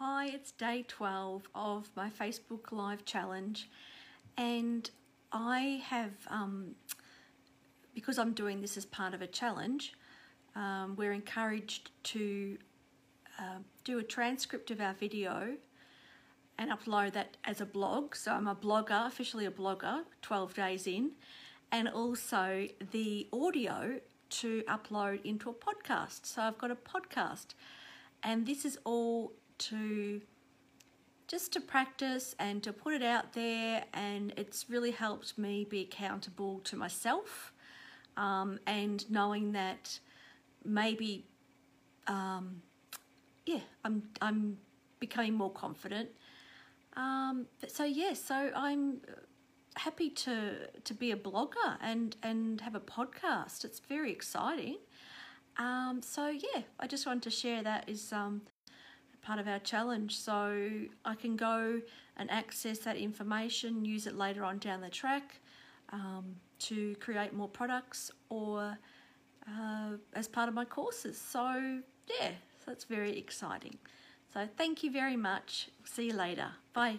Hi, it's day 12 of my Facebook Live challenge, and I have, because I'm doing this as part of a challenge, we're encouraged to do a transcript of our video and upload that as a blog. So I'm a blogger, officially a blogger, 12 days in, and also the audio to upload into a podcast. So I've got a podcast, and this is all to practice and to put it out there, and it's really helped me be accountable to myself, and knowing that maybe I'm becoming more confident, so I'm happy to be a blogger and have a podcast. It's very exciting. I just wanted to share that is part of our challenge, so I can go and access that information, use it later on down the track to create more products or as part of my courses. So yeah, that's very exciting. So thank you very much. See you later. Bye.